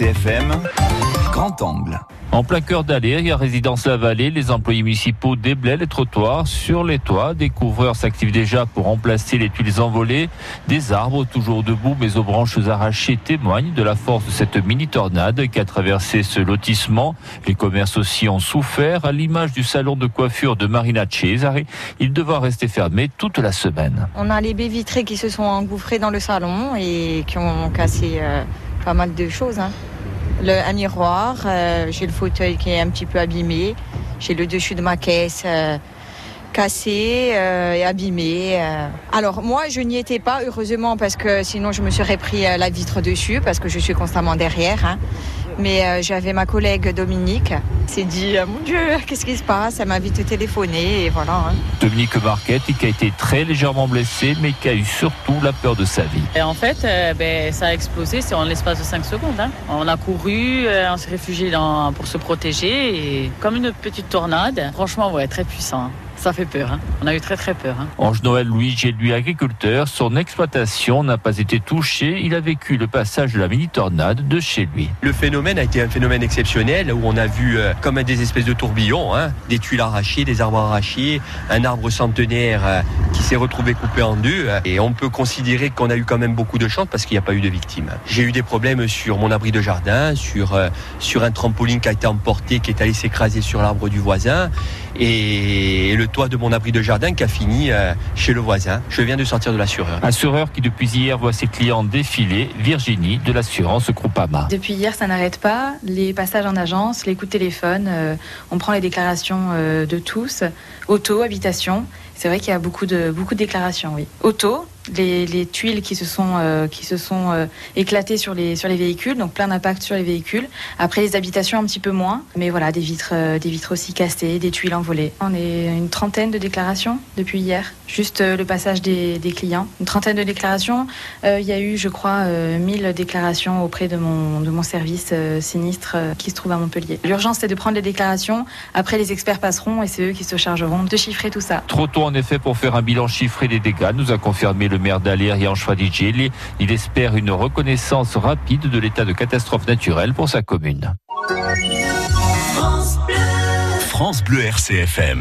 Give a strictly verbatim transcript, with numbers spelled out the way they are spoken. R C F M, Grand Angle. En plein cœur d'Allier, à Résidence La Vallée, les employés municipaux déblaient les trottoirs sur les toits. Des couvreurs s'activent déjà pour remplacer les tuiles envolées. Des arbres toujours debout, mais aux branches arrachées, témoignent de la force de cette mini-tornade qui a traversé ce lotissement. Les commerces aussi ont souffert. À l'image du salon de coiffure de Marina Cesare, il devra rester fermé toute la semaine. On a les baies vitrées qui se sont engouffrées dans le salon et qui ont cassé euh, pas mal de choses, hein. Le, un miroir, euh, j'ai le fauteuil qui est un petit peu abîmé, j'ai le dessus de ma caisse euh, cassé euh, et abîmé. Euh. Alors moi je n'y étais pas, heureusement, parce que sinon je me serais pris euh, la vitre dessus, parce que je suis constamment derrière, hein. Mais euh, j'avais ma collègue Dominique, s'est dit euh, mon Dieu, qu'est-ce qui se passe? Elle m'a vite téléphoné et voilà, hein. Dominique Marquette, qui a été très légèrement blessée, mais qui a eu surtout la peur de sa vie. Et en fait, euh, ben, ça a explosé en l'espace de cinq secondes. Hein. On a couru, euh, on s'est réfugié dans, pour se protéger, et comme une petite tornade. Franchement, ouais, très puissant. Hein. Ça fait peur, hein. On a eu très très peur. Hein. Ange-Noël Louis, lui agriculteur, son exploitation n'a pas été touchée. Il a vécu le passage de la mini-tornade de chez lui. Le phénomène a été un phénomène exceptionnel où on a vu euh, comme des espèces de tourbillons, hein, des tuiles arrachées, des arbres arrachés, un arbre centenaire euh, qui s'est retrouvé coupé en deux. Et on peut considérer qu'on a eu quand même beaucoup de chance parce qu'il n'y a pas eu de victimes. J'ai eu des problèmes sur mon abri de jardin, sur, euh, sur un trampoline qui a été emporté, qui est allé s'écraser sur l'arbre du voisin. Et le toit de mon abri de jardin qui a fini chez le voisin. Je viens de sortir de l'assureur. Assureur qui depuis hier voit ses clients défiler. Virginie de l'assurance Groupama. Depuis hier, ça n'arrête pas. Les passages en agence, les coups de téléphone, euh, on prend les déclarations euh, de tous. Auto, habitation. C'est vrai qu'il y a beaucoup de, beaucoup de déclarations, oui. Auto, les, les tuiles qui se sont, euh, qui se sont euh, éclatées sur les, sur les véhicules, donc plein d'impact sur les véhicules. Après, les habitations, un petit peu moins. Mais voilà, des vitres, euh, des vitres aussi cassées, des tuiles envolées. On est une trentaine de déclarations depuis hier, juste euh, le passage des, des clients. Une trentaine de déclarations. Euh, il y a eu, je crois, euh, mille déclarations auprès de mon, de mon service euh, sinistre euh, qui se trouve à Montpellier. L'urgence, c'est de prendre les déclarations. Après, les experts passeront et c'est eux qui se chargeront de chiffrer tout ça. Trop tôt en effet pour faire un bilan chiffré des dégâts, nous a confirmé le maire d'Allier, Ange Adigeli. Il espère une reconnaissance rapide de l'état de catastrophe naturelle pour sa commune. France Bleu, France Bleu R C F M.